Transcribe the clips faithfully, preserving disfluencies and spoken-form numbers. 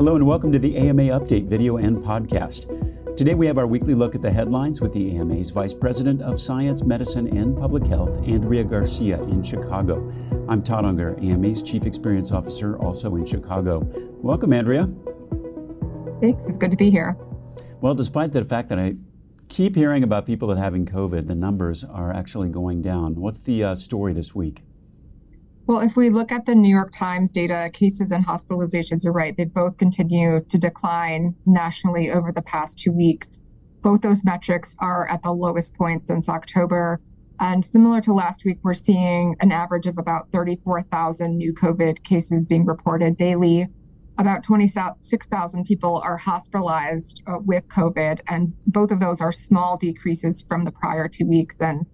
Hello and welcome to the A M A Update video and podcast. Today we have our weekly look at the headlines with the A M A's Vice President of Science, Medicine, and Public Health, Andrea Garcia in Chicago. I'm Todd Unger, A M A's Chief Experience Officer, also in Chicago. Welcome, Andrea. Thanks. It's good to be here. Well, despite the fact that I keep hearing about people that are having COVID, the numbers are actually going down. What's the uh, story this week? Well, if we look at the New York Times data, cases and hospitalizations are right. They both continue to decline nationally over the past two weeks. Both those metrics are at the lowest point since October. And similar to last week, we're seeing an average of about thirty-four thousand new COVID cases being reported daily. About twenty-six thousand people are hospitalized uh, with COVID, and both of those are small decreases from the prior two weeks. And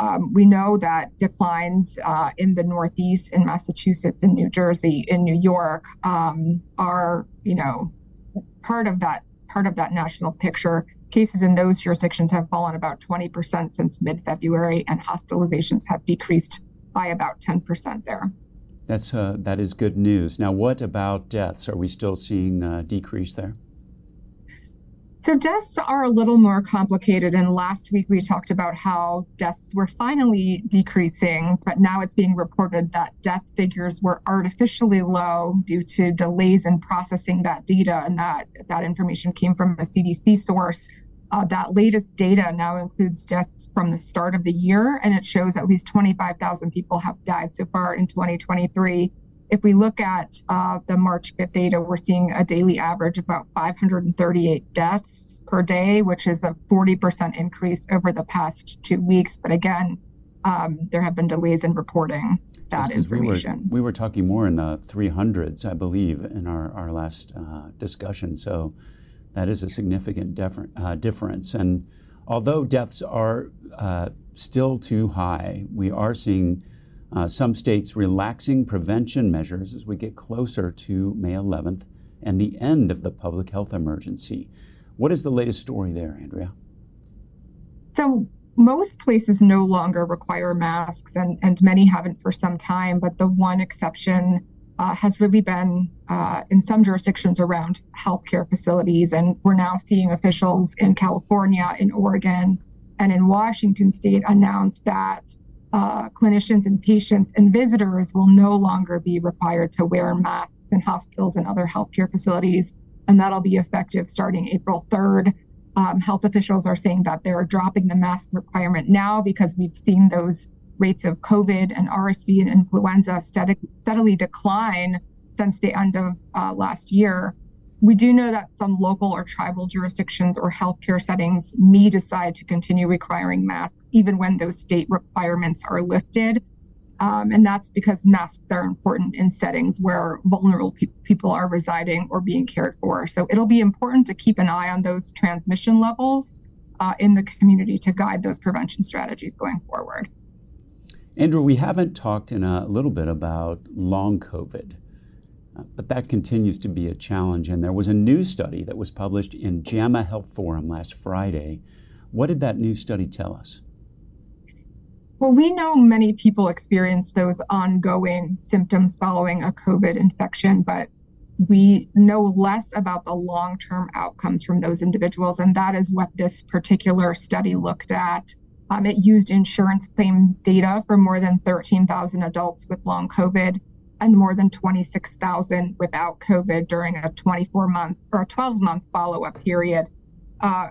Um, we know that declines uh, in the Northeast, in Massachusetts, in New Jersey, in New York, um, are, you know, part of that part of that national picture. Cases in those jurisdictions have fallen about twenty percent since mid-February, and hospitalizations have decreased by about ten percent there. That's uh, that is good news. Now, what about deaths? Are we still seeing a decrease there? So deaths are a little more complicated, and last week we talked about how deaths were finally decreasing, but now it's being reported that death figures were artificially low due to delays in processing that data, and that, that information came from a C D C source. Uh, that latest data now includes deaths from the start of the year, and it shows at least twenty-five thousand people have died so far in twenty twenty-three. If we look at uh, the March fifth data, we're seeing a daily average of about five hundred thirty-eight deaths per day, which is a forty percent increase over the past two weeks. But again, um, there have been delays in reporting that information. We were, we were talking more in the three hundreds, I believe, in our, our last uh, discussion. So that is a significant differ- uh, difference. And although deaths are uh, still too high, we are seeing Uh, some states relaxing prevention measures as we get closer to May eleventh and the end of the public health emergency. What is the latest story there, Andrea? So most places no longer require masks, and, and many haven't for some time, but the one exception uh, has really been uh, in some jurisdictions around healthcare facilities. And we're now seeing officials in California, in Oregon, and in Washington state announce that Uh, clinicians and patients and visitors will no longer be required to wear masks in hospitals and other healthcare facilities, and that'll be effective starting April third. Um, health officials are saying that they're dropping the mask requirement now because we've seen those rates of COVID and R S V and influenza steady, steadily decline since the end of uh, last year. We do know that some local or tribal jurisdictions or healthcare settings may decide to continue requiring masks even when those state requirements are lifted. Um, and that's because masks are important in settings where vulnerable pe- people are residing or being cared for. So it'll be important to keep an eye on those transmission levels uh, in the community to guide those prevention strategies going forward. Andrew, we haven't talked in a little bit about long COVID, uh, but that continues to be a challenge. And there was a new study that was published in JAMA Health Forum last Friday. What did that new study tell us? Well, we know many people experience those ongoing symptoms following a COVID infection, but we know less about the long-term outcomes from those individuals, and that is what this particular study looked at. Um, it used insurance claim data for more than thirteen thousand adults with long COVID and more than twenty-six thousand without COVID during a twenty-four month or a twelve month follow-up period. Uh,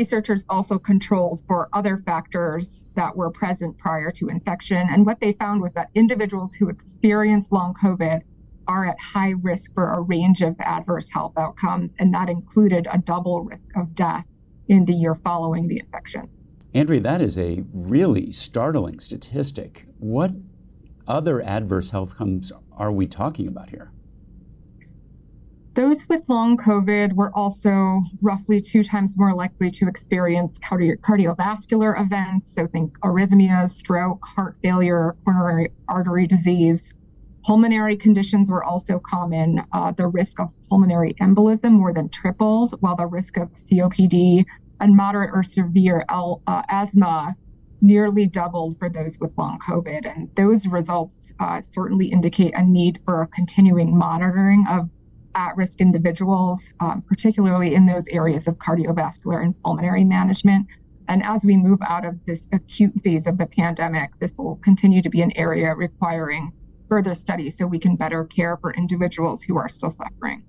Researchers also controlled for other factors that were present prior to infection. And what they found was that individuals who experience long COVID are at high risk for a range of adverse health outcomes, and that included a double risk of death in the year following the infection. Andrea, that is a really startling statistic. What other adverse health outcomes are we talking about here? Those with long COVID were also roughly two times more likely to experience cardio- cardiovascular events, so think arrhythmias, stroke, heart failure, coronary artery disease. Pulmonary conditions were also common. Uh, the risk of pulmonary embolism more than tripled, while the risk of C O P D and moderate or severe L, uh, asthma nearly doubled for those with long COVID. And those results uh, certainly indicate a need for continuing monitoring of at-risk individuals, um, particularly in those areas of cardiovascular and pulmonary management. And as we move out of this acute phase of the pandemic, this will continue to be an area requiring further study so we can better care for individuals who are still suffering.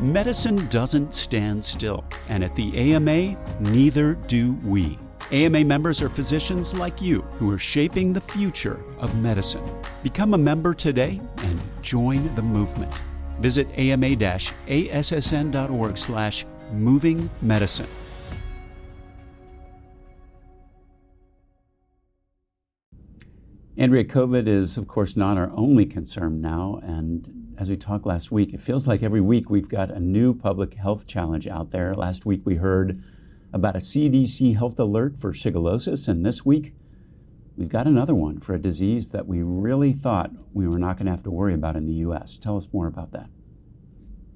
Medicine doesn't stand still, and at the A M A, neither do we. A M A members are physicians like you who are shaping the future of medicine. Become a member today and join the movement. Visit ama-assn.org slash moving medicine. Andrea, COVID is, of course, not our only concern now. And as we talked last week, it feels like every week we've got a new public health challenge out there. Last week we heard about a C D C health alert for shigellosis. And this week we've got another one for a disease that we really thought we were not going to have to worry about in the U S. Tell us more about that.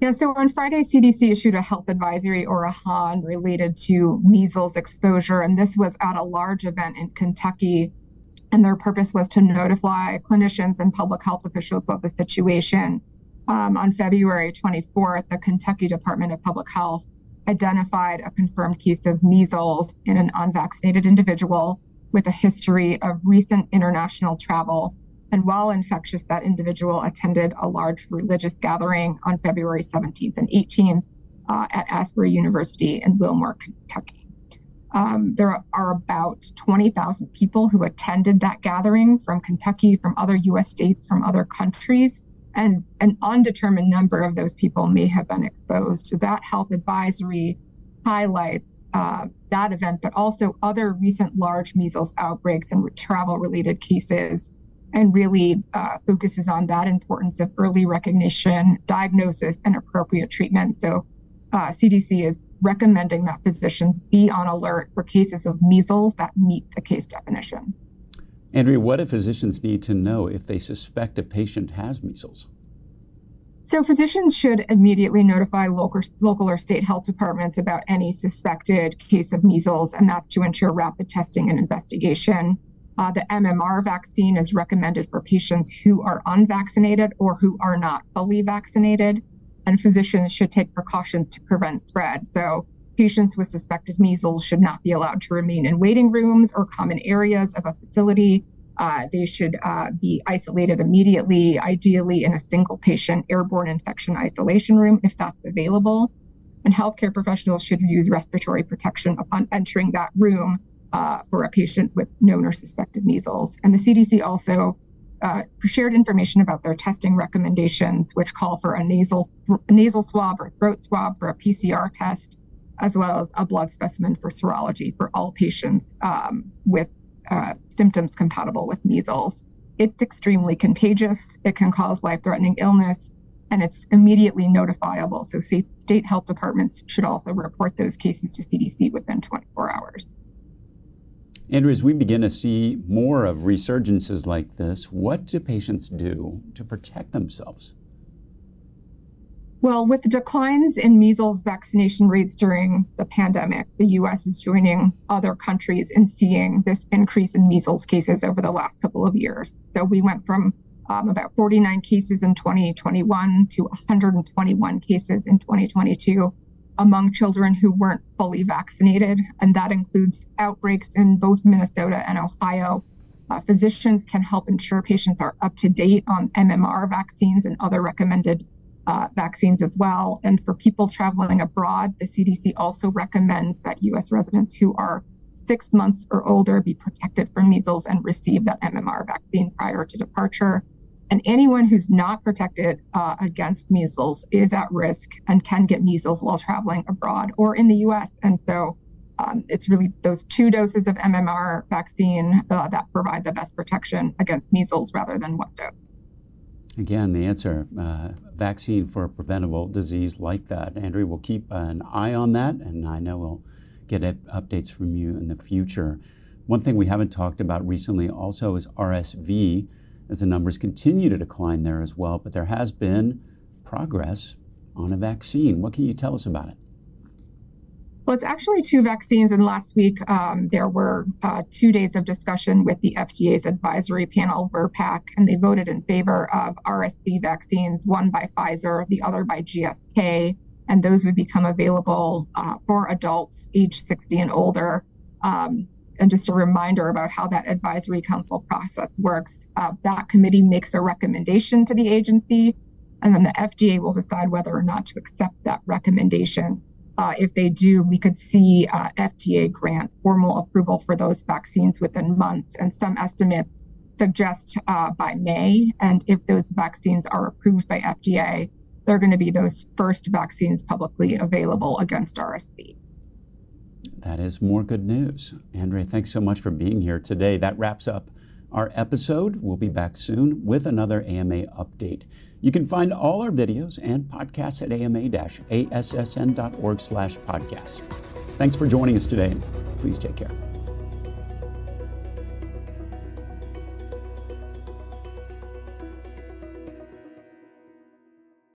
Yeah, so on Friday, C D C issued a health advisory, or a H A N, related to measles exposure. And this was at a large event in Kentucky. And their purpose was to notify clinicians and public health officials of the situation. Um, on February twenty-fourth, the Kentucky Department of Public Health identified a confirmed case of measles in an unvaccinated individual with a history of recent international travel. And while infectious, that individual attended a large religious gathering on February seventeenth and eighteenth uh, at Asbury University in Wilmore, Kentucky. Um, there are about twenty thousand people who attended that gathering from Kentucky, from other U S states, from other countries, and an undetermined number of those people may have been exposed. So that health advisory highlights uh, that event, but also other recent large measles outbreaks and travel-related cases, and really uh, focuses on that importance of early recognition, diagnosis, and appropriate treatment. So uh, C D C is recommending that physicians be on alert for cases of measles that meet the case definition. Andrea, what do physicians need to know if they suspect a patient has measles? So physicians should immediately notify local, local or state health departments about any suspected case of measles, and that's to ensure rapid testing and investigation. Uh, the M M R vaccine is recommended for patients who are unvaccinated or who are not fully vaccinated. And physicians should take precautions to prevent spread. So patients with suspected measles should not be allowed to remain in waiting rooms or common areas of a facility. Uh, they should uh, be isolated immediately, ideally in a single patient airborne infection isolation room if that's available. And healthcare professionals should use respiratory protection upon entering that room uh, for a patient with known or suspected measles. And the C D C also Uh, shared information about their testing recommendations, which call for a nasal a nasal swab or throat swab for a P C R test, as well as a blood specimen for serology for all patients um, with uh, symptoms compatible with measles. It's extremely contagious. It can cause life-threatening illness, and it's immediately notifiable. So state health departments should also report those cases to C D C within twenty-four hours. Andrea, as we begin to see more of resurgences like this, what do patients do to protect themselves? Well, with the declines in measles vaccination rates during the pandemic, the U S is joining other countries in seeing this increase in measles cases over the last couple of years. So we went from um, about forty-nine cases in twenty twenty-one to one hundred twenty-one cases in twenty twenty-two. Among children who weren't fully vaccinated, and that includes outbreaks in both Minnesota and Ohio. Uh, physicians can help ensure patients are up to date on M M R vaccines and other recommended uh, vaccines as well. And for people traveling abroad, the C D C also recommends that U S residents who are six months or older be protected from measles and receive that M M R vaccine prior to departure. And anyone who's not protected uh, against measles is at risk and can get measles while traveling abroad or in the U S. And so um, it's really those two doses of M M R vaccine uh, that provide the best protection against measles rather than one dose. Again, the answer, uh, vaccine for a preventable disease like that. Andrea, we'll keep an eye on that, and I know we'll get updates from you in the future. One thing we haven't talked about recently also is R S V. As the numbers continue to decline there as well, but there has been progress on a vaccine. What can you tell us about it? Well, it's actually two vaccines, and last week um, there were uh, two days of discussion with the F D A's advisory panel, V R PAC, and they voted in favor of R S V vaccines, one by Pfizer, the other by G S K, and those would become available uh, for adults age sixty and older. Um, and just a reminder about how that advisory council process works. Uh, that committee makes a recommendation to the agency, and then the F D A will decide whether or not to accept that recommendation. Uh, if they do, we could see uh, F D A grant formal approval for those vaccines within months, and some estimates suggest uh, by May. And if those vaccines are approved by F D A, they're going to be those first vaccines publicly available against R S V. That is more good news. Andrea, thanks so much for being here today. That wraps up our episode. We'll be back soon with another A M A update. You can find all our videos and podcasts at A M A dash A S S N dot org slash podcast. Thanks for joining us today. Please take care.